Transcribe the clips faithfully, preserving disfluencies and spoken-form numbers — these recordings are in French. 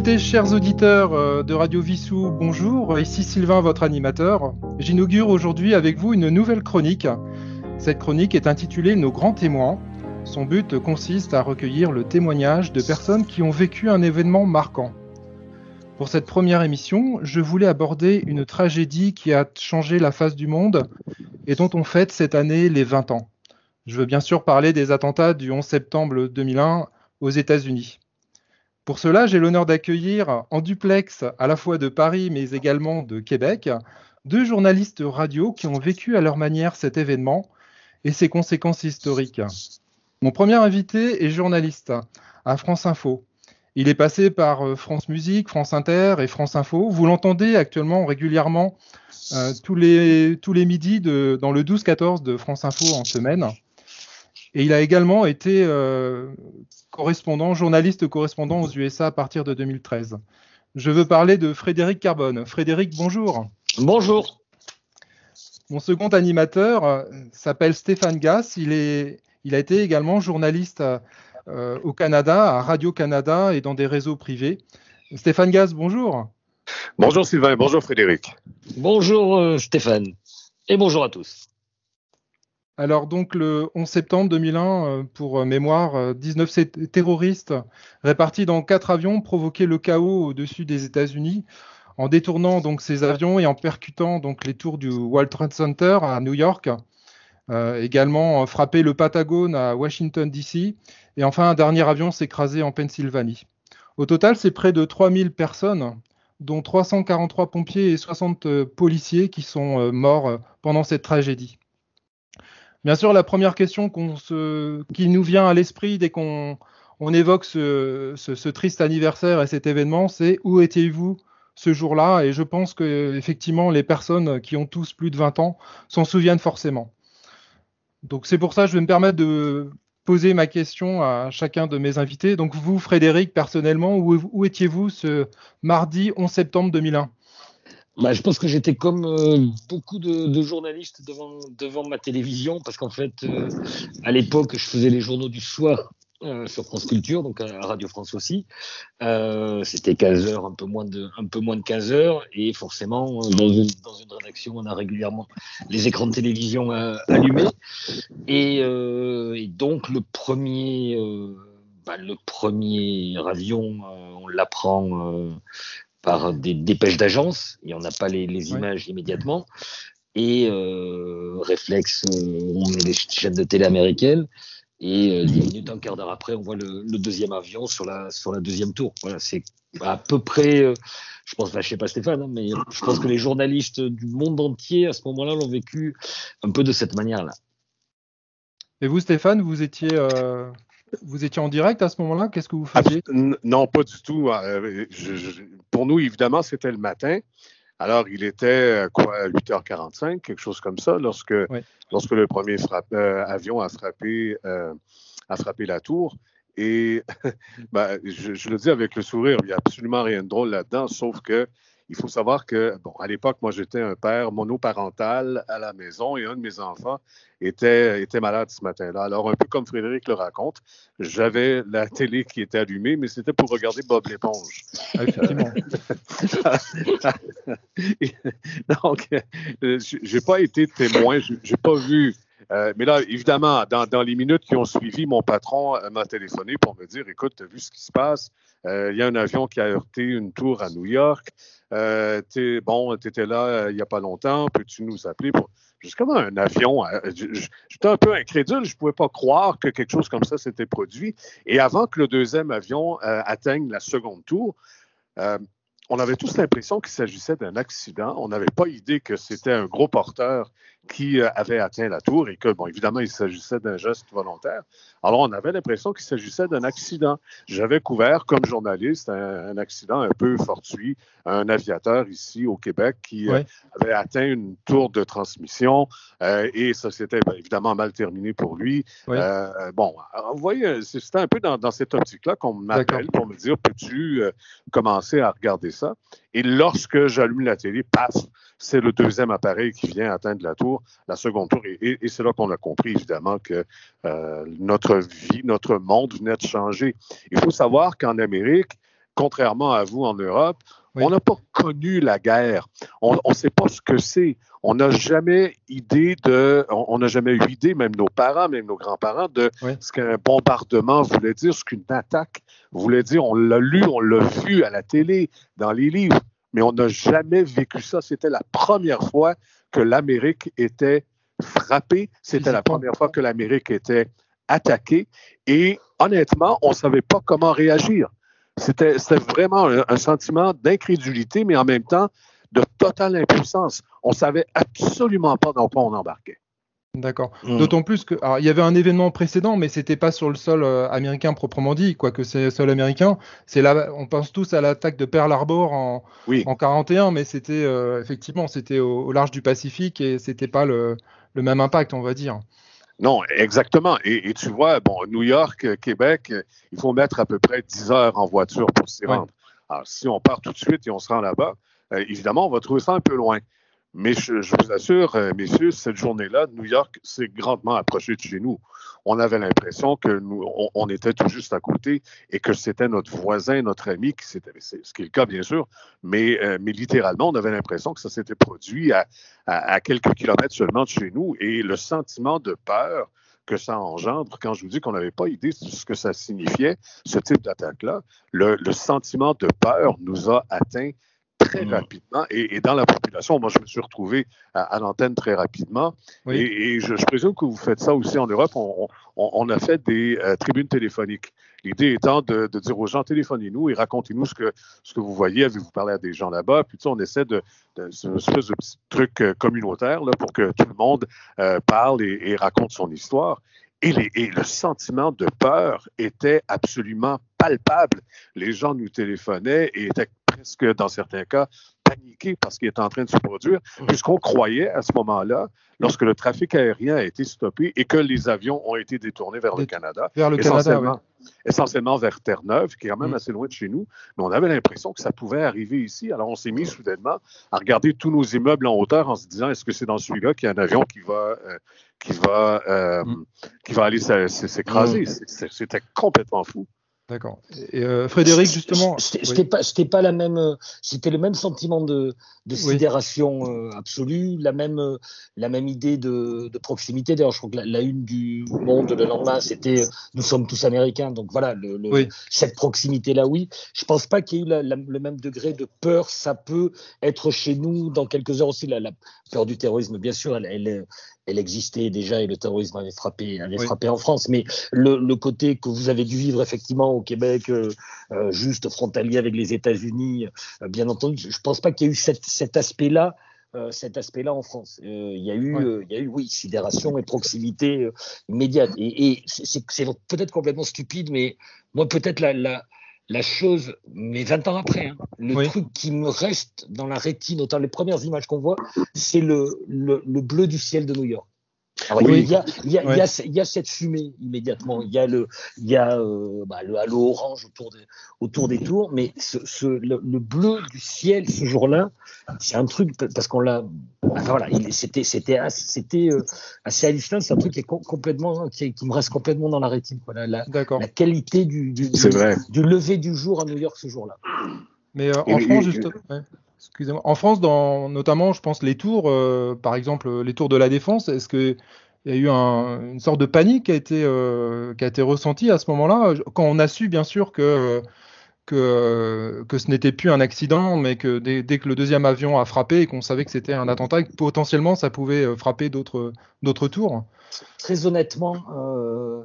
Écoutez, chers auditeurs de Radio Vissou, bonjour, ici Sylvain, votre animateur. J'inaugure aujourd'hui avec vous une nouvelle chronique. Cette chronique est intitulée « Nos Grands Témoins ». Son but consiste à recueillir le témoignage de personnes qui ont vécu un événement marquant. Pour cette première émission, je voulais aborder une tragédie qui a changé la face du monde et dont on fête cette année les vingt ans. Je veux bien sûr parler des attentats du onze septembre deux mille un aux États-Unis. Pour cela, j'ai l'honneur d'accueillir en duplex, à la fois de Paris mais également de Québec, deux journalistes radio qui ont vécu à leur manière cet événement et ses conséquences historiques. Mon premier invité est journaliste à France Info. Il est passé par France Musique, France Inter et France Info. Vous l'entendez actuellement régulièrement euh, tous les, tous les midis de, dans le douze quatorze de France Info en semaine. Et il a également été euh, correspondant, journaliste correspondant aux U S A à partir de deux mille treize. Je veux parler de Frédéric Carbonne. Frédéric, bonjour. Bonjour. Mon second animateur euh, s'appelle Stéphane Gass. Il, est, il a été également journaliste à, au Canada, à Radio-Canada et dans des réseaux privés. Stéphane Gass, bonjour. Bonjour Sylvain, bonjour Frédéric. Bonjour Stéphane et bonjour à tous. Alors donc le onze septembre deux mille un, pour mémoire, dix-neuf terroristes répartis dans quatre avions provoquaient le chaos au-dessus des États-Unis en détournant donc ces avions et en percutant donc les tours du World Trade Center à New York. Euh, également euh, frappé le Pentagone à Washington D C et enfin un dernier avion s'écrasait en Pennsylvanie. Au total, c'est près de trois mille personnes, dont trois cent quarante-trois pompiers et soixante euh, policiers qui sont euh, morts euh, pendant cette tragédie. Bien sûr, la première question qu'on se, qui nous vient à l'esprit dès qu'on on évoque ce, ce, ce triste anniversaire et cet événement, c'est « Où étiez-vous ?» ce jour-là ? Et je pense que effectivement, les personnes qui ont tous plus de vingt ans s'en souviennent forcément. Donc c'est pour ça que je vais me permettre de poser ma question à chacun de mes invités. Donc vous, Frédéric, personnellement, où, où étiez-vous ce mardi onze septembre deux mille un ? Bah, je pense que j'étais comme euh, beaucoup de, de journalistes devant, devant ma télévision, parce qu'en fait, euh, à l'époque, je faisais les journaux du soir euh, sur France Culture, donc à Radio France aussi. Euh, c'était quinze heures, un peu moins de, un peu moins de quinze heures, et forcément, dans une, dans une rédaction, on a régulièrement les écrans de télévision euh, allumés. Et, euh, et donc, le premier, euh, bah, le premier avion, euh, on l'apprend euh, par des dépêches d'agence, et on n'a pas les, les images ouais. immédiatement. Et euh, réflexe, on met les chaînes de télé américaines. Et dix minutes, un quart d'heure après, on voit le, le deuxième avion sur la, sur la deuxième tour. Voilà, c'est à peu près, euh, je pense, bah, je sais pas Stéphane, hein, mais je pense que les journalistes du monde entier, à ce moment-là, l'ont vécu un peu de cette manière-là. Et vous, Stéphane, vous étiez, euh, vous étiez en direct à ce moment-là ? Qu'est-ce que vous faisiez ? Ah, non, pas du tout. Euh, je, je, pour nous, évidemment, c'était le matin. Alors, il était quoi, huit heures quarante-cinq, quelque chose comme ça, lorsque, oui. lorsque le premier frappe, euh, avion a frappé, euh, a frappé la tour. Et ben, je, je le dis avec le sourire, il n'y a absolument rien de drôle là-dedans, sauf que il faut savoir que, bon, à l'époque, moi, j'étais un père monoparental à la maison et un de mes enfants était, était malade ce matin-là. Alors, un peu comme Frédéric le raconte, j'avais la télé qui était allumée, mais c'était pour regarder Bob l'éponge. Effectivement. Donc, je n'ai pas été témoin, je n'ai pas vu. Euh, mais là, évidemment, dans, dans les minutes qui ont suivi, mon patron euh, m'a téléphoné pour me dire, écoute, tu as vu ce qui se passe? Il euh, y a un avion qui a heurté une tour à New York. Euh, t'es, bon, tu étais là euh, il n'y a pas longtemps. Peux-tu nous appeler pour... Juste comme un avion. Euh, j'étais un peu incrédule. Je ne pouvais pas croire que quelque chose comme ça s'était produit. Et avant que le deuxième avion euh, atteigne la seconde tour, euh, on avait tous l'impression qu'il s'agissait d'un accident. On n'avait pas idée que c'était un gros porteur qui avait atteint la tour et que, bon, évidemment, il s'agissait d'un geste volontaire. Alors, on avait l'impression qu'il s'agissait d'un accident. J'avais couvert, comme journaliste, un, un accident un peu fortuit, un aviateur ici au Québec qui oui. euh, avait atteint une tour de transmission euh, et ça s'était ben, évidemment mal terminé pour lui. Oui. Euh, bon, alors, vous voyez, c'était un peu dans, dans cette optique-là qu'on m'appelle D'accord. pour me dire, peux-tu euh, commencer à regarder ça? Et lorsque j'allume la télé, paf, c'est le deuxième appareil qui vient atteindre la tour, la seconde tour. Et, et, et c'est là qu'on a compris, évidemment, que euh, notre vie, notre monde venait de changer. Il faut savoir qu'en Amérique, contrairement à vous en Europe, oui. on n'a pas connu la guerre. On ne sait pas ce que c'est. On n'a jamais idée de, on n'a jamais eu idée, même nos parents, même nos grands-parents, de oui. ce qu'un bombardement voulait dire, ce qu'une attaque voulait dire. On l'a lu, on l'a vu à la télé, dans les livres, mais on n'a jamais vécu ça. C'était la première fois que l'Amérique était frappée. C'était la première fois que l'Amérique était attaquée. Et honnêtement, on ne savait pas comment réagir. C'était, c'était vraiment un, un sentiment d'incrédulité, mais en même temps de totale impuissance. On ne savait absolument pas dans quoi on embarquait. D'accord. Mmh. D'autant plus que, alors, il y avait un événement précédent, mais c'était pas sur le sol euh, américain proprement dit, quoique c'est sol américain. C'est là, on pense tous à l'attaque de Pearl Harbor en, oui. en quarante et un, mais c'était euh, effectivement c'était au, au large du Pacifique et c'était pas le, le même impact, on va dire. Non, exactement. Et, et tu vois, bon, New York, Québec, il faut mettre à peu près dix heures en voiture pour s'y rendre. Ouais. Alors, si on part tout de suite et on se rend là-bas, euh, évidemment, on va trouver ça un peu loin. Mais je, je vous assure, messieurs, cette journée-là, New York s'est grandement approchée de chez nous. On avait l'impression que nous, on, on était tout juste à côté et que c'était notre voisin, notre ami, qui s'était, c'est, ce qui est le cas bien sûr, mais, euh, mais littéralement, on avait l'impression que ça s'était produit à, à, à quelques kilomètres seulement de chez nous. Et le sentiment de peur que ça engendre, quand je vous dis qu'on n'avait pas idée de ce que ça signifiait, ce type d'attaque-là, le, le sentiment de peur nous a atteints très rapidement, et, et dans la population, moi je me suis retrouvé à, à l'antenne très rapidement, oui. et, et je, je présume que vous faites ça aussi en Europe, on, on, on a fait des euh, tribunes téléphoniques, l'idée étant de, de dire aux gens, téléphonez-nous et racontez-nous ce que, ce que vous voyez, avez-vous parlé à des gens là-bas, puis tu sais, on essaie de, de, de, de, de, de petit truc euh, communautaire là, pour que tout le monde euh, parle et, et raconte son histoire. Et, les, et le sentiment de peur était absolument palpable. Les gens nous téléphonaient et étaient presque, dans certains cas, paniqués par ce qui était en train de se produire, puisqu'on croyait à ce moment-là, lorsque le trafic aérien a été stoppé et que les avions ont été détournés vers le Canada, vers le essentiellement, Canada, oui. essentiellement vers Terre-Neuve, qui est quand même mmh. assez loin de chez nous, mais on avait l'impression que ça pouvait arriver ici. Alors on s'est mis soudainement à regarder tous nos immeubles en hauteur en se disant, est-ce que c'est dans celui-là qu'il y a un avion qui va, euh, qui va, euh, mmh. qui va aller s'écraser? Mmh. C'était complètement fou. D'accord. Et euh, Frédéric, justement... C'était, c'était, oui. pas, c'était pas la même... C'était le même sentiment de, de sidération oui. euh, absolue, la même, la même idée de, de proximité. D'ailleurs, je crois que la, la une du Monde le lendemain, c'était « Nous sommes tous américains ». Donc voilà, le, le, oui. cette proximité-là, oui. Je pense pas qu'il y ait eu la, la, le même degré de peur. Ça peut être chez nous dans quelques heures aussi. La, la peur du terrorisme, bien sûr, elle, elle est... Elle existait déjà et le terrorisme avait frappé, avait oui. frappé en France. Mais le, le côté que vous avez dû vivre effectivement au Québec, euh, euh, juste frontalier avec les États-Unis, euh, bien entendu, je ne pense pas qu'il y ait eu cette, cet aspect-là. Euh, cet aspect-là en France. Il euh, y a eu, ouais. euh, y a eu oui, sidération et proximité euh, immédiate. Et, et c'est, c'est, c'est peut-être complètement stupide, mais moi peut-être la... la La chose, mais vingt ans après, hein, le oui. truc qui me reste dans la rétine, autant les premières images qu'on voit, c'est le, le, le bleu du ciel de New York. Alors, oui. il, y a, il, y a, oui. il, y a, il y a cette fumée immédiatement, il y a le, il y a, euh, bah, le halo orange autour, de, autour des tours, mais ce, ce, le, le bleu du ciel ce jour-là, c'est un truc, parce qu'on l'a... Enfin, voilà, il, c'était, c'était, assez, c'était euh, assez hallucinant, c'est un truc qui, est complètement, qui, est, qui me reste complètement dans la rétine. Quoi, la, la, la qualité du, du, du, du lever du jour à New York ce jour-là. Mais euh, en France, justement... Ouais. Excusez-moi. En France, dans, notamment, je pense, les tours, euh, par exemple, les tours de la Défense, est-ce qu'il y a eu un, une sorte de panique qui a été, euh, qui a été ressentie à ce moment-là, quand on a su, bien sûr, que, que, que ce n'était plus un accident, mais que dès, dès que le deuxième avion a frappé et qu'on savait que c'était un attentat, que potentiellement, ça pouvait frapper d'autres, d'autres tours? Très honnêtement... Euh...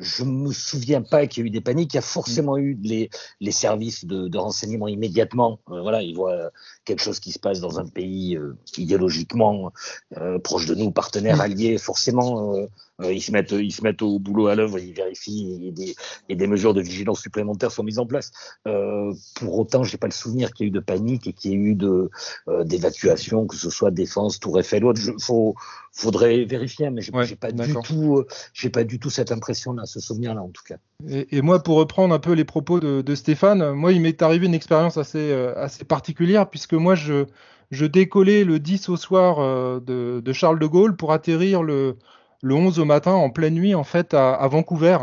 Je ne me souviens pas qu'il y a eu des paniques. Il y a forcément eu les, les services de, de renseignement immédiatement. Euh, voilà, ils voient quelque chose qui se passe dans un pays euh, idéologiquement euh, proche de nous, partenaire, allié. Forcément, euh, euh, ils se mettent, ils se mettent au boulot à l'œuvre, ils vérifient et des, et des mesures de vigilance supplémentaires sont mises en place. Euh, pour autant, je n'ai pas le souvenir qu'il y ait eu de panique et qu'il y ait eu de, euh, d'évacuation, que ce soit Défense, Tour Eiffel ou autre. Il faudrait vérifier, mais je n'ai ouais, pas, euh, pas du tout cette impression-là. Ce souvenir-là, en tout cas. Et, et moi, pour reprendre un peu les propos de, de Stéphane, moi, il m'est arrivé une expérience assez, euh, assez particulière, puisque moi, je, je décollais le dix au soir euh, de, de Charles de Gaulle pour atterrir le, le onze au matin, en pleine nuit, en fait, à, à Vancouver.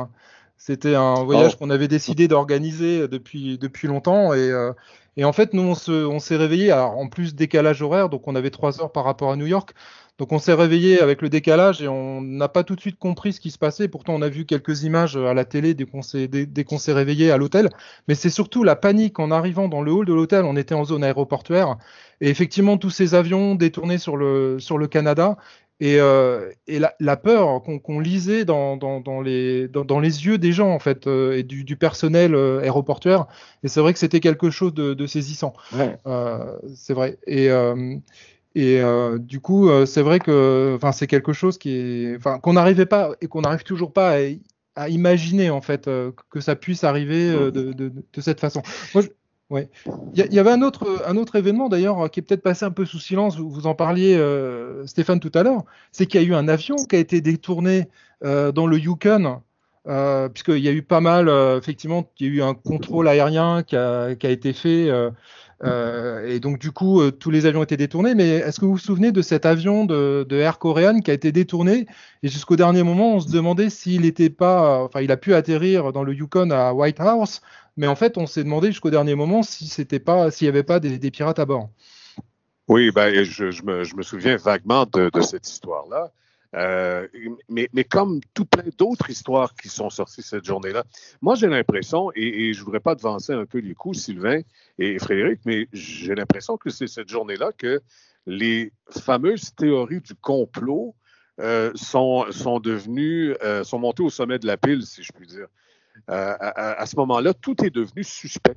C'était un voyage oh. qu'on avait décidé d'organiser depuis, depuis longtemps. Et, euh, et en fait, nous, on, se, on s'est réveillés. Alors, en plus, décalage horaire, donc on avait trois heures par rapport à New York. Donc, on s'est réveillés avec le décalage et on n'a pas tout de suite compris ce qui se passait. Pourtant, on a vu quelques images à la télé dès qu'on s'est, dès, dès qu'on s'est réveillés à l'hôtel. Mais c'est surtout la panique en arrivant dans le hall de l'hôtel. On était en zone aéroportuaire. Et effectivement, tous ces avions détournés sur le, sur le Canada. Et, euh, et la, la peur qu'on, qu'on lisait dans, dans, dans, les, dans, dans les yeux des gens en fait euh, et du, du personnel euh, aéroportuaire, et c'est vrai que c'était quelque chose de, de saisissant. Ouais. Euh, c'est vrai. Et, euh, et euh, du coup, euh, c'est vrai que, enfin, c'est quelque chose qui est, enfin, qu'on n'arrivait pas et qu'on n'arrive toujours pas à, à imaginer en fait euh, que ça puisse arriver euh, de, de, de cette façon. Moi, je... Ouais. Il y avait un autre, un autre événement d'ailleurs qui est peut-être passé un peu sous silence, vous en parliez euh, Stéphane tout à l'heure, c'est qu'il y a eu un avion qui a été détourné euh, dans le Yukon, euh, puisqu'il y a eu pas mal, euh, effectivement, il y a eu un contrôle aérien qui a, qui a été fait, euh, euh, et donc du coup euh, tous les avions étaient détournés, mais est-ce que vous vous souvenez de cet avion de, de Air Korean qui a été détourné, et jusqu'au dernier moment on se demandait s'il était pas, enfin il a pu atterrir dans le Yukon à White House. Mais en fait, on s'est demandé jusqu'au dernier moment si c'était pas, s'il n'y avait pas des, des pirates à bord. Oui, ben, je, je, me, je me souviens vaguement de, de cette histoire-là. Euh, mais, mais comme tout plein d'autres histoires qui sont sorties cette journée-là, moi, j'ai l'impression, et, et je ne voudrais pas avancer un peu les coups, Sylvain et Frédéric, mais j'ai l'impression que c'est cette journée-là que les fameuses théories du complot euh, sont, sont devenues, euh, sont montées au sommet de la pile, si je puis dire. Euh, à, à ce moment-là, tout est devenu suspect.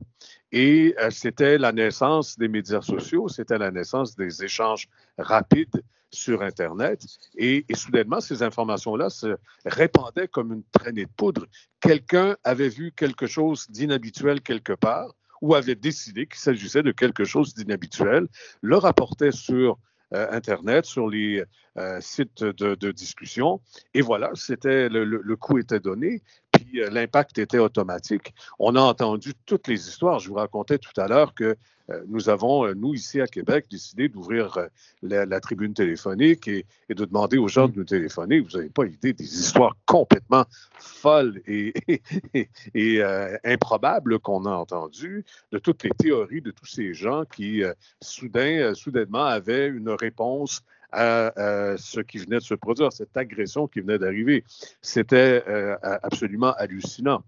Et euh, c'était la naissance des médias sociaux, c'était la naissance des échanges rapides sur Internet. Et, et soudainement, ces informations-là se répandaient comme une traînée de poudre. Quelqu'un avait vu quelque chose d'inhabituel quelque part ou avait décidé qu'il s'agissait de quelque chose d'inhabituel, le rapportait sur Euh, Internet, sur les euh, sites de, de discussion. Et voilà, c'était le, le, le coup était donné, puis euh, l'impact était automatique. On a entendu toutes les histoires. Je vous racontais tout à l'heure que euh, nous avons, euh, nous ici à Québec, décidé d'ouvrir euh, la, la tribune téléphonique et, et de demander aux gens de nous téléphoner. Vous n'avez pas idée des histoires complètement folles et, et, et, et euh, improbables qu'on a entendues, de toutes les théories de tous ces gens qui, euh, soudain, euh, soudainement, avaient une réponse à euh, ce qui venait de se produire, cette agression qui venait d'arriver. C'était euh, absolument hallucinant.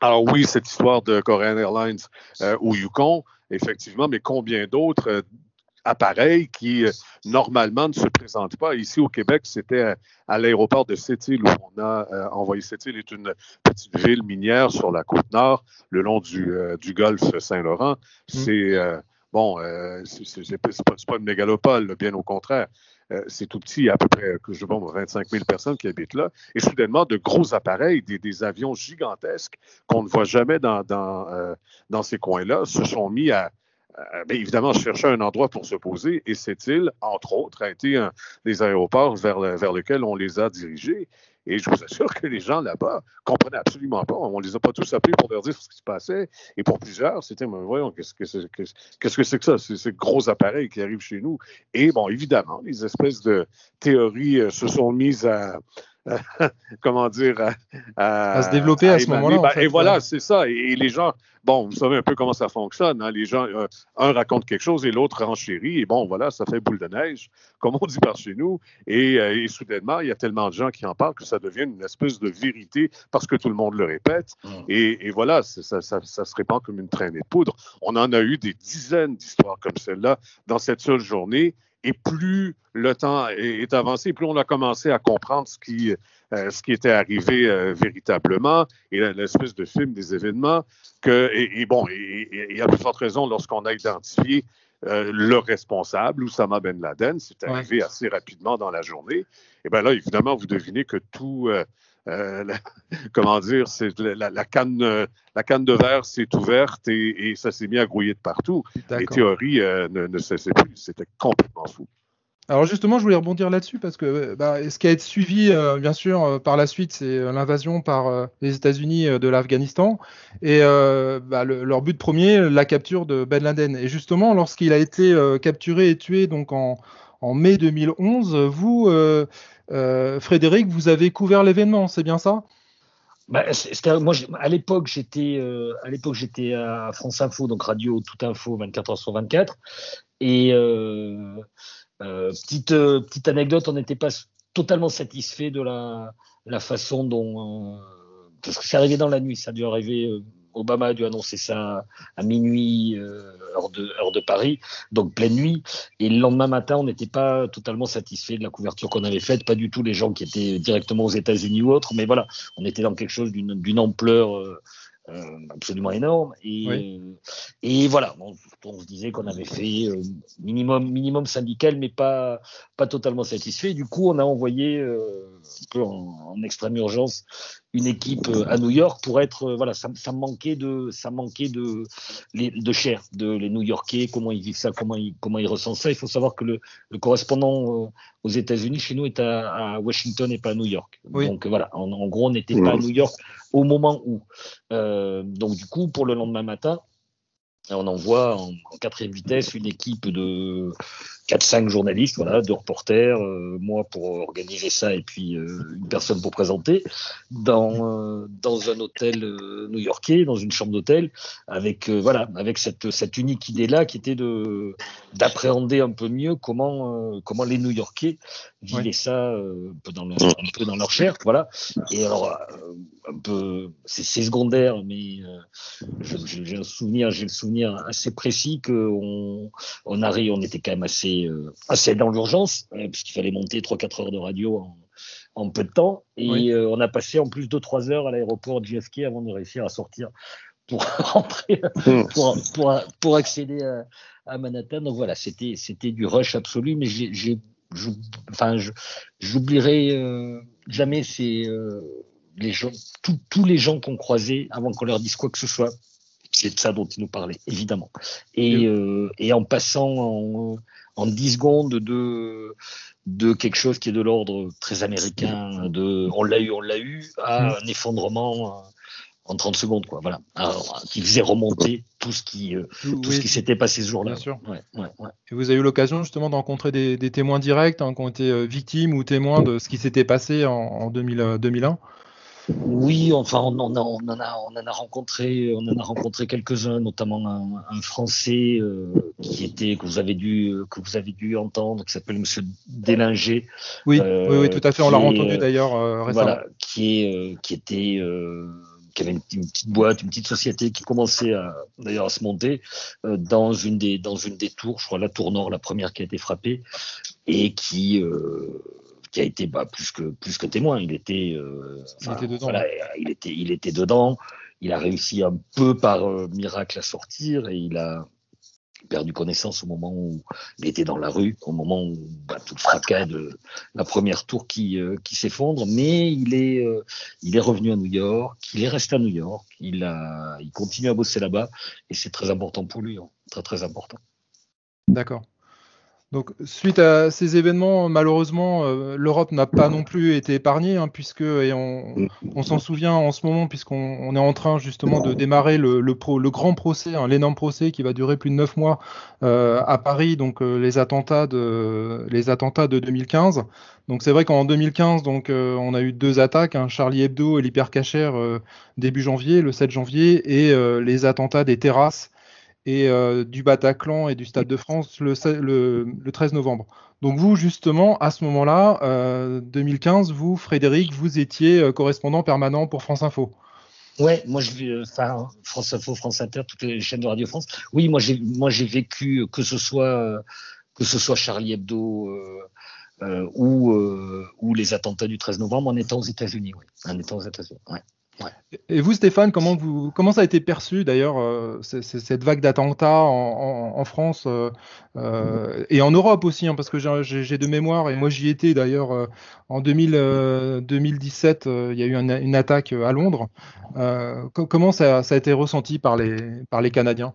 Alors oui, cette histoire de Korean Airlines euh, au Yukon, effectivement, mais combien d'autres euh, appareils qui, euh, normalement, ne se présentent pas. Ici, au Québec, c'était à, à l'aéroport de Sept-Îles où on a euh, envoyé. Sept-Îles est une petite ville minière sur la côte nord, le long du, euh, du golfe Saint-Laurent. C'est... Euh, Bon, euh, c'est, c'est, c'est pas, c'est pas une mégalopole, là, bien au contraire. Euh, c'est tout petit, il y a à peu près je bon, vingt-cinq mille personnes qui habitent là. Et soudainement, de gros appareils, des, des avions gigantesques qu'on ne voit jamais dans, dans, euh, dans ces coins-là, se sont mis à, à bien évidemment, chercher un endroit pour se poser. Et cette île, entre autres, a été un des aéroports vers, le, vers lequel on les a dirigés. Et je vous assure que les gens là-bas ne comprenaient absolument pas. On ne les a pas tous appelés pour leur dire ce qui se passait. Et pour plusieurs, c'était, mais voyons, qu'est-ce que c'est, qu'est-ce que, c'est que ça? C'est ce gros appareil qui arrive chez nous. Et bon, évidemment, les espèces de théories euh, se sont mises à, à comment dire, à, à, à se développer à, à ce émaner. Moment-là. En fait, et voilà, ouais. C'est ça. Et, et les gens, bon, vous savez un peu comment ça fonctionne. Hein? Les gens, euh, un raconte quelque chose et l'autre enchérit. Et bon, voilà, ça fait boule de neige, comme on dit par chez nous. Et, euh, et soudainement, il y a tellement de gens qui en parlent que ça devient une espèce de vérité parce que tout le monde le répète. Mmh. Et, et voilà, ça, ça, ça se répand comme une traînée de poudre. On en a eu des dizaines d'histoires comme celle-là dans cette seule journée. Et plus le temps est, est avancé, plus on a commencé à comprendre ce qui, euh, ce qui était arrivé euh, véritablement et l'espèce de film des événements. Que, et, et bon, il y a plus forte raison lorsqu'on a identifié Euh, le responsable, Oussama Ben Laden, c'est arrivé ouais. assez rapidement dans la journée. Et bien là, évidemment, vous devinez que tout, euh, euh, la, comment dire, c'est la, la, canne, la canne de verre s'est ouverte et, et ça s'est mis à grouiller de partout. D'accord. Les théories euh, ne, ne cessaient plus, c'était complètement fou. Alors justement, je voulais rebondir là-dessus parce que bah, ce qui a été suivi, euh, bien sûr, euh, par la suite, c'est l'invasion par euh, les États-Unis euh, de l'Afghanistan et euh, bah, le, leur but premier, la capture de Ben Laden. Et justement, lorsqu'il a été euh, capturé et tué, donc en, en mai deux mille onze, vous, euh, euh, Frédéric, vous avez couvert l'événement, c'est bien ça ? Bah, c'était, moi, à l'époque, j'étais, euh, à l'époque, j'étais à France Info, donc radio tout info, vingt-quatre heures sur vingt-quatre. Et euh, euh, petite euh, petite anecdote, on n'était pas totalement satisfait de la la façon dont euh, parce que c'est arrivé dans la nuit, ça a dû arriver. Euh, Obama a dû annoncer ça à minuit, euh, heure de, heure de Paris, donc pleine nuit. Et le lendemain matin, on n'était pas totalement satisfait de la couverture qu'on avait faite, pas du tout les gens qui étaient directement aux États-Unis ou autres, mais voilà, on était dans quelque chose d'une, d'une ampleur euh, euh, absolument énorme. Et, oui. euh, et voilà, on, on se disait qu'on avait fait euh, minimum, minimum syndical, mais pas, pas totalement satisfait. Du coup, on a envoyé euh, un peu en, en extrême urgence une équipe à New York pour être, voilà, ça, ça manquait de, ça manquait de, de chair, de les New-Yorkais, comment ils vivent ça, comment ils, comment ils ressentent ça. Il faut savoir que le, le correspondant aux États-Unis chez nous est à, à Washington et pas à New York. Oui. Donc voilà, en, en gros, on n'était oui. pas à New York au moment où. Euh, donc du coup, pour le lendemain matin, on envoie en, en quatrième vitesse une équipe de quatre cinq journalistes, voilà, deux reporters, euh, moi pour organiser ça et puis euh, une personne pour présenter, dans, euh, dans un hôtel euh, new-yorkais, dans une chambre d'hôtel, avec, euh, voilà, avec cette, cette unique idée-là qui était de, d'appréhender un peu mieux comment, euh, comment les New-Yorkais vivaient ouais. ça euh, un, peu dans leur, un peu dans leur chair. Voilà. Et alors, euh, un peu, c'est, c'est secondaire, mais euh, je, je, j'ai un souvenir, j'ai le souvenir assez précis qu'on on arrive, on était quand même assez assez dans l'urgence, puisqu'il fallait monter trois à quatre heures de radio en, en peu de temps. Et oui. euh, on a passé en plus deux à trois heures à l'aéroport de J F K avant de réussir à sortir pour rentrer, pour, pour, pour accéder à, à Manhattan. Donc voilà, c'était, c'était du rush absolu, mais j'ai, j'ai, j'ou, enfin, je, j'oublierai euh, jamais ces, euh, les gens, tout, tous les gens qu'on croisait avant qu'on leur dise quoi que ce soit. C'est de ça dont ils nous parlaient, évidemment. Et, oui. euh, et en passant en... en dix secondes de, de quelque chose qui est de l'ordre très américain, de on l'a eu, on l'a eu, à un effondrement en trente secondes, quoi, voilà. Alors, qui faisait remonter tout ce qui, tout oui, ce qui s'était passé ce jour-là. Bien sûr. Ouais, ouais, ouais. Et vous avez eu l'occasion justement de rencontrer des, des témoins directs, hein, qui ont été victimes ou témoins de ce qui s'était passé en, en deux mille, deux mille un. Oui, enfin, on, on, on, en a, on en a rencontré, on en a rencontré quelques-uns, notamment un, un Français euh, qui était que vous avez dû que vous avez dû entendre, qui s'appelle Monsieur Délinger. Oui, euh, oui, oui, tout à fait. On l'a entendu est, d'ailleurs euh, récemment. Voilà, qui est, euh, qui était. Euh, qui avait une, une petite boîte, une petite société qui commençait à, d'ailleurs à se monter euh, dans, une des, dans une des tours, je crois la tour nord, la première qui a été frappée, et qui, euh, qui a été bah, plus, que, plus que témoin. Il était, euh, il, enfin, était dedans, voilà, ouais. il, était, il était dedans, il a réussi un peu par euh, miracle à sortir, et il a perdu connaissance au moment où il était dans la rue, au moment où bah, tout le fracas de la première tour qui, euh, qui s'effondre, mais il est, euh, il est revenu à New York, il est resté à New York, il, a, il continue à bosser là-bas, et c'est très important pour lui, hein, très très important. D'accord. Donc, suite à ces événements, malheureusement, euh, l'Europe n'a pas non plus été épargnée, hein, puisque, et on, on s'en souvient en ce moment, puisqu'on on est en train justement de démarrer le, le, pro, le grand procès, hein, l'énorme procès qui va durer plus de neuf mois euh, à Paris, donc euh, les attentats de les attentats de deux mille quinze. Donc c'est vrai qu'en deux mille quinze, donc euh, on a eu deux attaques, hein, Charlie Hebdo et l'hypercachère euh, début janvier, le sept janvier, et euh, les attentats des terrasses et euh, du Bataclan et du Stade de France le, le, le treize novembre. Donc vous, justement, à ce moment-là, euh, deux mille quinze, vous, Frédéric, vous étiez euh, correspondant permanent pour France Info. Ouais, moi je enfin euh, France Info, France Inter, toutes les chaînes de Radio France. Oui, moi j'ai moi j'ai vécu que ce soit euh, que ce soit Charlie Hebdo euh, euh, ou euh, ou les attentats du treize novembre en étant aux États-Unis, oui, en étant aux États-Unis. Ouais. Ouais. Et vous, Stéphane, comment, vous, comment ça a été perçu d'ailleurs euh, c'est, c'est cette vague d'attentats en, en, en France euh, euh, et en Europe aussi, hein, parce que j'ai, j'ai de mémoire, et moi j'y étais d'ailleurs euh, en deux mille, euh, deux mille dix-sept, euh, il y a eu un, une attaque à Londres. Euh, co- comment ça, ça a été ressenti par les, par les Canadiens?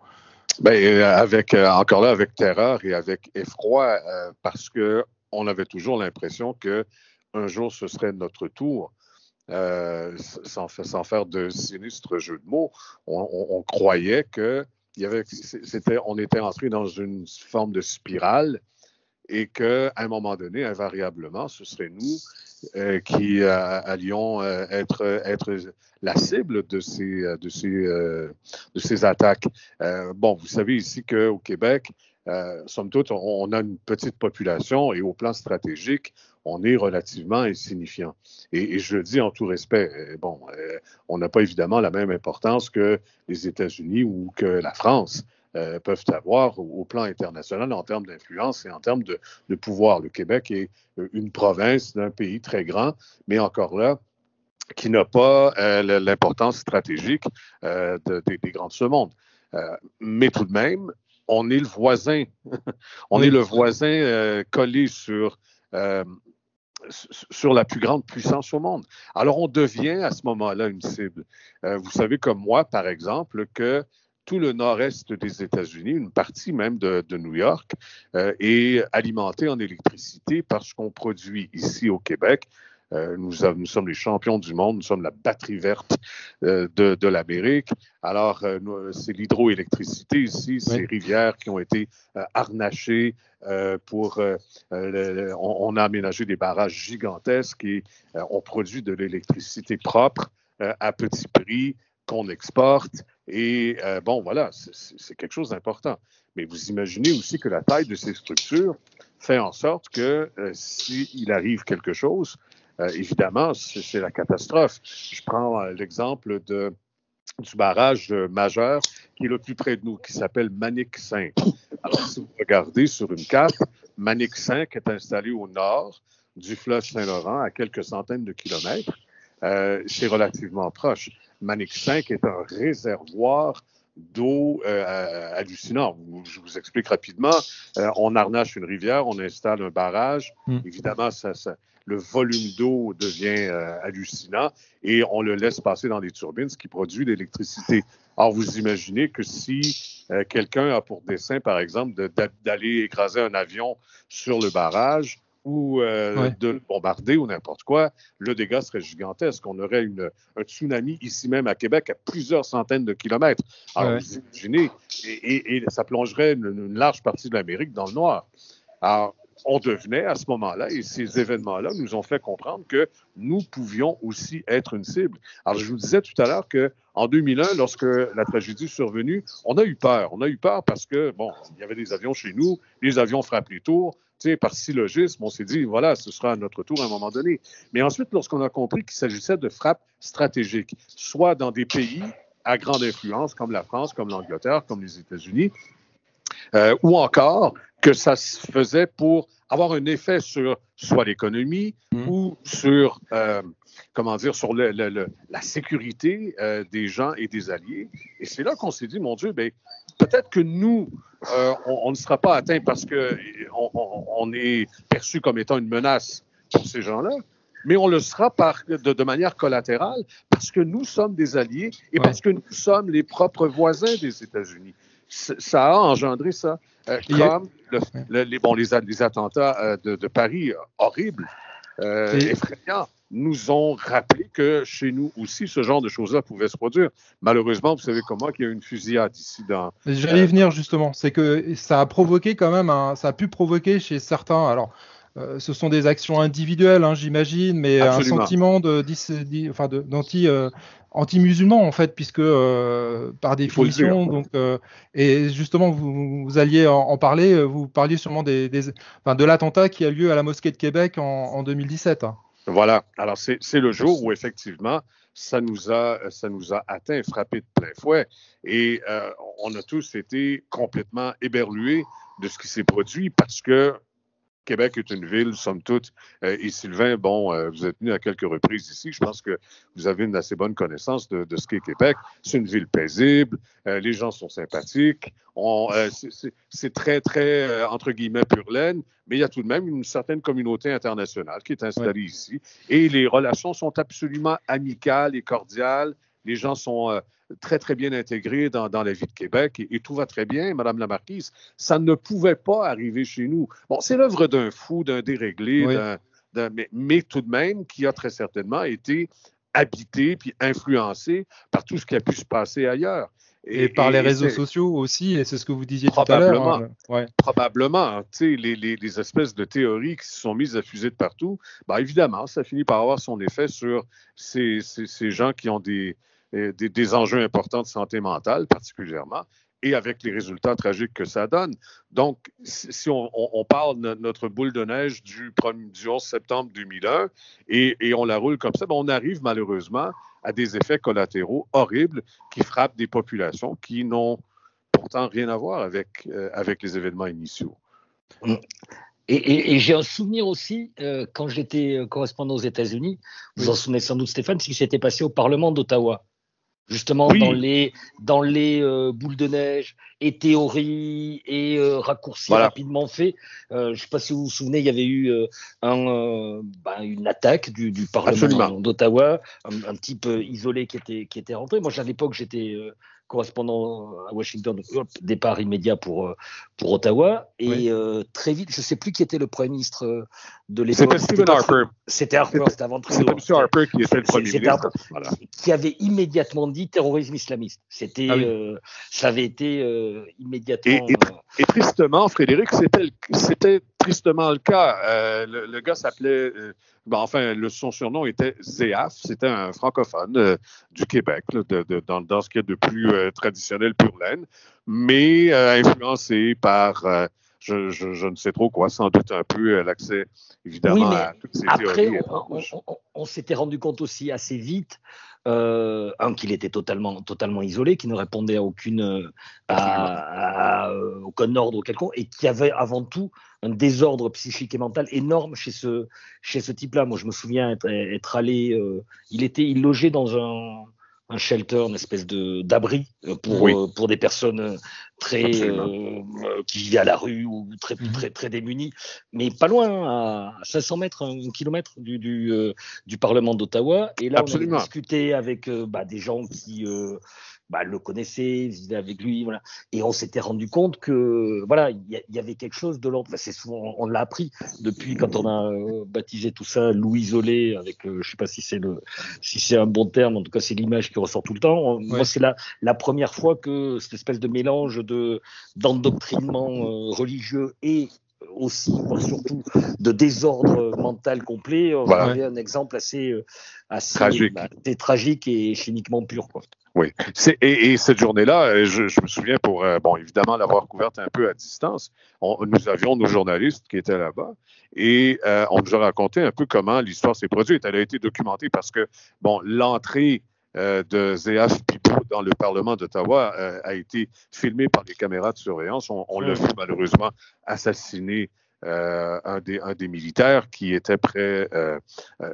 Ben, avec, euh, encore là, avec terreur et avec effroi, euh, parce qu'on avait toujours l'impression qu'un jour ce serait notre tour. Euh, sans, sans faire de sinistre jeu de mots, on, on, on croyait que il y avait, c'était, on était entré dans une forme de spirale et qu'à un moment donné, invariablement, ce serait nous euh, qui euh, à Lyon euh, être être la cible de ces de ces euh, de ces attaques. Euh, bon, vous savez ici qu'au Québec, euh, somme toute, on, on a une petite population et au plan stratégique, on est relativement insignifiant. Et, et je le dis en tout respect, bon, euh, on n'a pas évidemment la même importance que les États-Unis ou que la France. Euh, peuvent avoir au, au plan international en termes d'influence et en termes de, de pouvoir. Le Québec est une province d'un pays très grand, mais encore là, qui n'a pas euh, l'importance stratégique euh, de, de, des grands de ce monde. Euh, mais tout de même, on est le voisin. on oui. est le voisin euh, collé sur, euh, sur la plus grande puissance au monde. Alors, on devient à ce moment-là une cible. Euh, vous savez comme moi, par exemple, que tout le nord-est des États-Unis, une partie même de, de New York, euh, est alimenté en électricité par ce qu'on produit ici au Québec. Euh, nous, a, nous sommes les champions du monde, nous sommes la batterie verte euh, de, de l'Amérique. Alors, euh, c'est l'hydroélectricité ici, ces oui. rivières qui ont été euh, harnachées euh, pour... Euh, le, on, on a aménagé des barrages gigantesques et euh, on produit de l'électricité propre euh, à petit prix qu'on exporte. Et euh, bon, voilà, c'est, c'est quelque chose d'important. Mais vous imaginez aussi que la taille de ces structures fait en sorte que euh, s'il arrive quelque chose, euh, évidemment, c'est, c'est la catastrophe. Je prends euh, l'exemple de, du barrage euh, majeur qui est le plus près de nous, qui s'appelle Manic cinq. Alors, si vous regardez sur une carte, Manic cinq est installé au nord du fleuve Saint-Laurent, à quelques centaines de kilomètres. Euh, c'est relativement proche. Manic cinq est un réservoir d'eau euh, hallucinant. Je vous explique rapidement. Euh, on harnache une rivière, on installe un barrage. Mm. Évidemment, ça, ça, le volume d'eau devient euh, hallucinant et on le laisse passer dans des turbines, ce qui produit l'électricité. Or, vous imaginez que si euh, quelqu'un a pour dessein, par exemple, de, d'aller écraser un avion sur le barrage, ou euh, ouais. de bombarder ou n'importe quoi, le dégât serait gigantesque. On aurait une, un tsunami ici même à Québec à plusieurs centaines de kilomètres. Alors, ouais. vous imaginez, et, et, et ça plongerait une, une large partie de l'Amérique dans le noir. Alors, on devenait à ce moment-là, et ces événements-là nous ont fait comprendre que nous pouvions aussi être une cible. Alors, je vous disais tout à l'heure qu'en deux mille un, lorsque la tragédie est survenue, on a eu peur. On a eu peur parce que, bon, il y avait des avions chez nous, les avions frappent les tours. Tu sais, par syllogisme, on s'est dit, voilà, ce sera à notre tour à un moment donné. Mais ensuite, lorsqu'on a compris qu'il s'agissait de frappes stratégiques, soit dans des pays à grande influence, comme la France, comme l'Angleterre, comme les États-Unis, euh, ou encore que ça se faisait pour avoir un effet sur soit l'économie mmh. ou sur, euh, comment dire, sur le, le, le, la sécurité euh, des gens et des alliés. Et c'est là qu'on s'est dit, mon Dieu, ben, peut-être que nous, euh, on, on ne sera pas atteints parce qu'on on, on est perçu comme étant une menace pour ces gens-là, mais on le sera par, de, de manière collatérale parce que nous sommes des alliés et ouais. parce que nous sommes les propres voisins des États-Unis. Ça a engendré ça, euh, comme le, le, les, bon, les, les attentats euh, de, de Paris, euh, horribles, euh, effrayants, nous ont rappelé que chez nous aussi, ce genre de choses-là pouvait se produire. Malheureusement, vous savez comme moi qu'il y a eu une fusillade ici dans... J'allais y venir justement, c'est que ça a provoqué quand même, un, ça a pu provoquer chez certains... Alors, Euh, ce sont des actions individuelles, hein, j'imagine, mais absolument. Un sentiment de, de, de, enfin de, d'anti, euh, anti-musulman, en fait, puisque euh, par définition, donc, euh, et justement, vous, vous alliez en, en parler, vous parliez sûrement des, des, enfin, de l'attentat qui a lieu à la mosquée de Québec en, en deux mille dix-sept. Hein. Voilà, alors c'est, c'est le jour où effectivement, ça nous a, ça nous a atteint, frappé de plein fouet, et euh, on a tous été complètement éberlués de ce qui s'est produit, parce que Québec est une ville, somme toute, euh, et Sylvain, bon, euh, vous êtes venu à quelques reprises ici, je pense que vous avez une assez bonne connaissance de, de ce qu'est Québec. C'est une ville paisible, euh, les gens sont sympathiques, on, euh, c'est, c'est, c'est très, très, euh, entre guillemets, pure laine, mais il y a tout de même une certaine communauté internationale qui est installée ouais. ici, et les relations sont absolument amicales et cordiales. Les gens sont euh, très, très bien intégrés dans, dans la vie de Québec et, et tout va très bien, Madame la Marquise. Ça ne pouvait pas arriver chez nous. Bon, c'est l'œuvre d'un fou, d'un déréglé, oui. d'un, d'un, mais, mais tout de même qui a très certainement été habité puis influencé par tout ce qui a pu se passer ailleurs. Et, et par et, les réseaux sociaux aussi, et c'est ce que vous disiez probablement, tout à l'heure. Hein, ouais. Probablement, tu sais, les, les, les espèces de théories qui se sont mises à fuser de partout, ben évidemment, ça finit par avoir son effet sur ces, ces, ces gens qui ont des, des, des enjeux importants de santé mentale particulièrement, et avec les résultats tragiques que ça donne. Donc, si on, on, on parle de notre boule de neige du, du onze septembre deux mille un et, et on la roule comme ça, ben on arrive malheureusement à des effets collatéraux horribles qui frappent des populations qui n'ont pourtant rien à voir avec, euh, avec les événements initiaux. Mmh. Et, et, et j'ai un souvenir aussi, euh, quand j'étais correspondant aux États-Unis, vous vous en souvenez sans doute, Stéphane, ce qui s'était passé au Parlement d'Ottawa. Justement, oui. dans les, dans les euh, boules de neige et théories et euh, raccourcis voilà. rapidement faits. Euh, je ne sais pas si vous vous souvenez, il y avait eu euh, un, euh, ben, une attaque du, du Parlement d'Ottawa, un, un type euh, isolé qui était, qui était rentré. Moi, à l'époque, j'étais euh, correspondant à Washington, donc départ immédiat pour, pour Ottawa. Et oui. euh, très vite, je ne sais plus qui était le premier ministre de l'époque. C'était Stephen Harper. C'était Harper, c'était, c'était avant Trudeau. C'était Monsieur Harper qui était le premier ministre. Harper, voilà. Qui avait immédiatement dit terrorisme islamiste. C'était, ah oui. euh, ça avait été euh, immédiatement... Et, et, et tristement, Frédéric, c'était, c'était tristement le cas. Euh, le, le gars s'appelait... Euh, ben, enfin, le, son surnom était Zéaf. C'était un francophone euh, du Québec, là, de, de, dans, dans ce qu'il y a de plus euh, traditionnel pur laine, mais euh, influencé par... Euh, Je, je, je ne sais trop quoi, sans doute un peu l'accès, évidemment, oui, à toutes ces après, théories. On, on, on, on s'était rendu compte aussi assez vite, euh, un, qu'il était totalement, totalement isolé, qu'il ne répondait à aucune, à, à, aucun ordre quelconque, et qu'il y avait avant tout un désordre psychique et mental énorme chez ce, chez ce type-là. Moi, je me souviens être, être allé, euh, il était, il logeait dans un... un shelter, une espèce de, d'abri pour, oui. euh, pour des personnes très, euh, qui vivaient à la rue ou très, mmh. très, très démunies, mais pas loin, à cinq cents mètres, un kilomètre du, du, euh, du Parlement d'Ottawa. Et là, Absolument. on a discuté avec euh, bah, des gens qui euh, bah, le connaissaient, vivaient avec lui, voilà. Et on s'était rendu compte que voilà, il y, y avait quelque chose de l'ordre. Enfin, c'est souvent, on l'a appris depuis quand on a euh, baptisé tout ça loup isolé, avec euh, je ne sais pas si c'est le, si c'est un bon terme, en tout cas c'est l'image qui ressort tout le temps. Ouais. Moi, c'est la, la première fois que cette espèce de mélange de, d'endoctrinement euh, religieux et aussi, voire surtout, de désordre mental complet, on voilà. avait un exemple assez, assez tragique. Bah, tragique et chimiquement pur, quoi. Oui. C'est, et, et cette journée-là, je, je me souviens, pour euh, bon, évidemment, l'avoir couverte un peu à distance, on, nous avions nos journalistes qui étaient là-bas et euh, on nous a raconté un peu comment l'histoire s'est produite. Elle a été documentée parce que, bon, l'entrée Euh, de Zéaf Pipo dans le Parlement d'Ottawa euh, a été filmé par les caméras de surveillance. On, on l'a vu malheureusement assassiner euh, un, des, un des militaires qui était près, euh,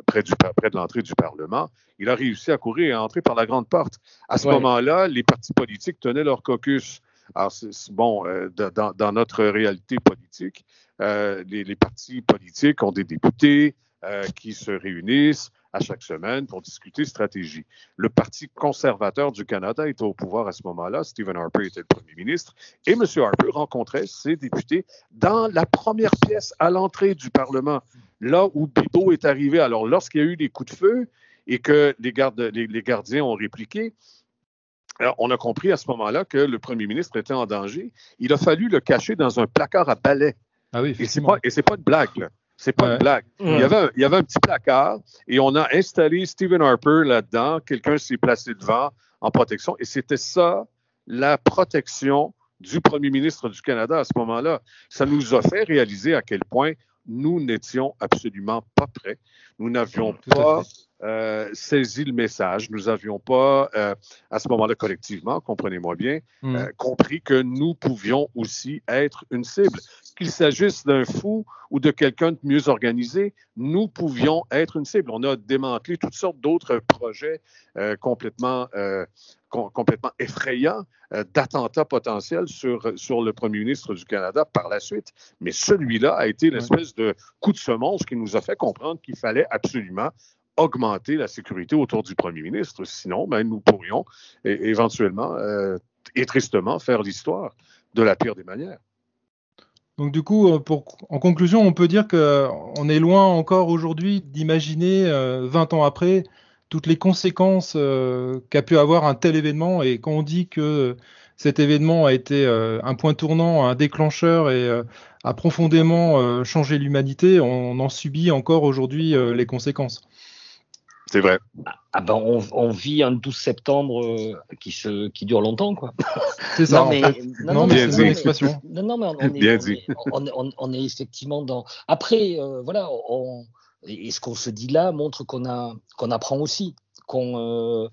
près, du, près de l'entrée du Parlement. Il a réussi à courir et à entrer par la grande porte. À ce ouais. moment-là, les partis politiques tenaient leur caucus. Alors, c'est, c'est bon, euh, dans, dans notre réalité politique, euh, les, les partis politiques ont des députés euh, qui se réunissent à chaque semaine pour discuter stratégie. Le Parti conservateur du Canada était au pouvoir à ce moment-là. Stephen Harper était le premier ministre. Et M. Harper rencontrait ses députés dans la première pièce à l'entrée du Parlement, là où Bibeau est arrivé. Alors, lorsqu'il y a eu des coups de feu et que les, gardes, les, les gardiens ont répliqué, alors, on a compris à ce moment-là que le premier ministre était en danger. Il a fallu le cacher dans un placard à balai. Ah oui, et c'est pas, et c'est pas une blague, là. C'est pas ouais. une blague. Il y, avait un, il y avait un petit placard et on a installé Stephen Harper là-dedans. Quelqu'un s'est placé devant en protection. Et c'était ça, la protection du premier ministre du Canada à ce moment-là. Ça nous a fait réaliser à quel point nous n'étions absolument pas prêts. Nous n'avions Tout pas euh, saisi le message. Nous n'avions pas, euh, à ce moment-là, collectivement, comprenez-moi bien, mm. euh, compris que nous pouvions aussi être une cible. Qu'il s'agisse d'un fou ou de quelqu'un de mieux organisé, nous pouvions être une cible. On a démantelé toutes sortes d'autres projets euh, complètement, euh, com- complètement effrayants euh, d'attentats potentiels sur, sur le premier ministre du Canada par la suite. Mais celui-là a été l'espèce de coup de semonce qui nous a fait comprendre qu'il fallait absolument augmenter la sécurité autour du premier ministre. Sinon, ben, nous pourrions é- éventuellement euh, et tristement faire l'histoire de la pire des manières. Donc du coup, pour, en conclusion, on peut dire qu'on est loin encore aujourd'hui d'imaginer, euh, vingt ans après, toutes les conséquences euh, qu'a pu avoir un tel événement. Et quand on dit que cet événement a été euh, un point tournant, un déclencheur et euh, a profondément euh, changé l'humanité, on en subit encore aujourd'hui euh, les conséquences. C'est vrai. Ah ben on, on vit un douze septembre euh, qui, se, qui dure longtemps, quoi. C'est ça, non, mais, en fait. Non, non, non, bien dit. Non, non, mais on, on, est, on, est, on, on, on est effectivement dans... Après, euh, voilà, on, et ce qu'on se dit là montre qu'on, a, qu'on apprend aussi, qu'on... Euh,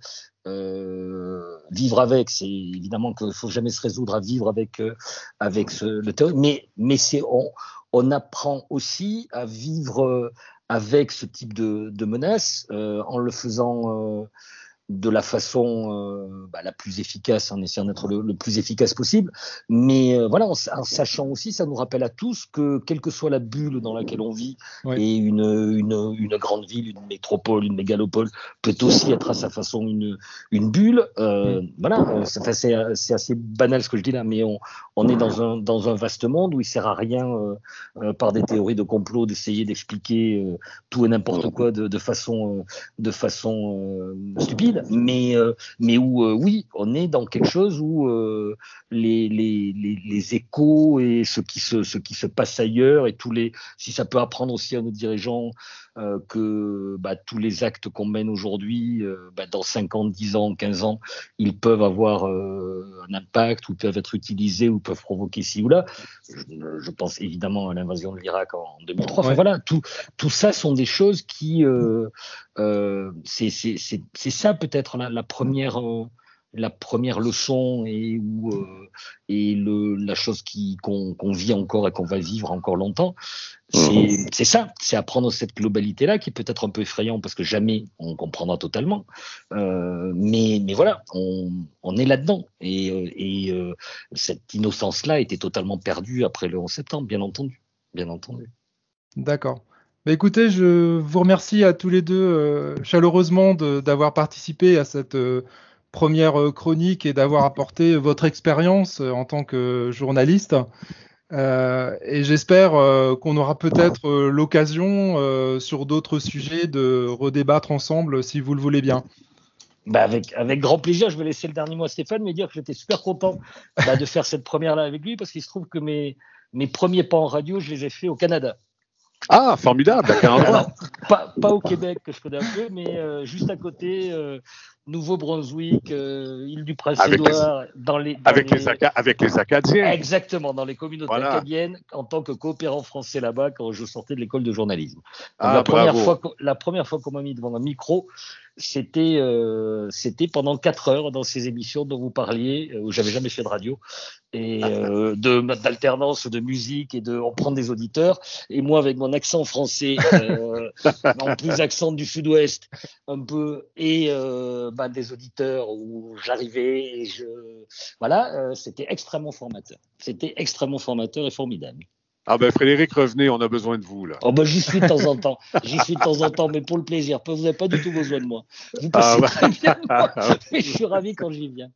Euh, vivre avec, c'est évidemment qu'il ne faut jamais se résoudre à vivre avec, euh, avec ce, le terrorisme, mais, mais c'est, on, on apprend aussi à vivre avec ce type de, de menace euh, en le faisant euh, de la façon euh, bah, la plus efficace, en essayant d'être le, le plus efficace possible, mais euh, voilà, en, en sachant aussi, ça nous rappelle à tous que quelle que soit la bulle dans laquelle on vit, ouais. et une, une, une grande ville, une métropole, une mégalopole peut aussi être à sa façon une, une bulle, euh, ouais. voilà, c'est, c'est, c'est assez banal ce que je dis là, mais on, on est dans un, dans un vaste monde où il ne sert à rien euh, euh, par des théories de complot d'essayer d'expliquer euh, tout et n'importe quoi de, de façon, euh, de façon euh, stupide. Mais, euh, mais où, euh, oui, on est dans quelque chose où euh, les, les, les, les échos et ce qui, se, ce qui se passe ailleurs, et tous les, si ça peut apprendre aussi à nos dirigeants euh, que bah, tous les actes qu'on mène aujourd'hui, euh, bah, dans cinq ans, dix ans, quinze ans, ils peuvent avoir euh, un impact, ou peuvent être utilisés, ou peuvent provoquer ci ou là. Je, je pense évidemment à l'invasion de l'Irak en deux mille trois. Enfin, ouais. Voilà, tout, tout ça sont des choses qui... Euh, euh, c'est, c'est, c'est, c'est ça peut-être peut-être la, la, première, euh, la première leçon et, où, euh, et le, la chose qui, qu'on, qu'on vit encore et qu'on va vivre encore longtemps, c'est, c'est ça, c'est apprendre cette globalité-là qui est peut-être un peu effrayant parce que jamais on comprendra totalement, euh, mais, mais voilà, on, on est là-dedans et, et euh, cette innocence-là était totalement perdue après le onze septembre, bien entendu. Bien entendu. D'accord. Bah écoutez, je vous remercie à tous les deux euh, chaleureusement de, d'avoir participé à cette euh, première chronique et d'avoir apporté votre expérience euh, en tant que journaliste. Euh, et j'espère euh, qu'on aura peut-être euh, l'occasion euh, sur d'autres sujets de redébattre ensemble si vous le voulez bien. Bah avec, avec grand plaisir, je vais laisser le dernier mot à Stéphane, mais dire que j'étais super content bah, de faire cette première-là avec lui parce qu'il se trouve que mes, mes premiers pas en radio, je les ai faits au Canada. Ah, formidable, à quel endroit ? pas, pas au Québec, que je connais un peu, mais euh, juste à côté, euh, Nouveau-Brunswick, euh, Île-du-Prince-Édouard, dans les... Dans avec, les, les Aca- avec les Acadiens. Exactement, dans les communautés voilà. acadiennes, en tant que coopérant français là-bas, quand je sortais de l'école de journalisme. Ah, la, première fois, la première fois qu'on m'a mis devant un micro, c'était, euh, c'était pendant quatre heures dans ces émissions dont vous parliez, où j'avais jamais fait de radio, et euh, de, d'alternance de musique et de on prend des auditeurs. Et moi, avec mon accent français, euh, en plus accent du sud-ouest, un peu, et euh, bah, des auditeurs où j'arrivais, et je... voilà, euh, c'était extrêmement formateur. C'était extrêmement formateur et formidable. Ah ben Frédéric, revenez, on a besoin de vous là. Oh ben j'y suis de temps en temps, j'y suis de temps en temps, mais pour le plaisir. Vous n'avez pas du tout besoin de moi. Vous passez ah très bah... bien de moi, mais je suis ravi quand j'y viens.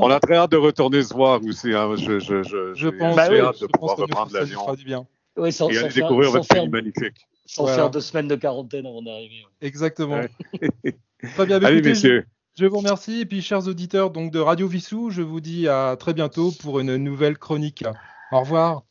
On a très hâte de retourner se voir aussi. Hein. Je, je, je, je pense. Bah oui, hâte je de pense pouvoir reprendre l'avion. Ça du bien. Oui, sans, et sans aller faire, découvrir votre pays magnifique. Sans voilà. faire deux semaines de quarantaine avant d'arriver. Ouais. Exactement. Ouais. Très bien. Allez, messieurs. Je vous remercie et puis chers auditeurs donc de Radio Vissou, je vous dis à très bientôt pour une nouvelle chronique. Au revoir.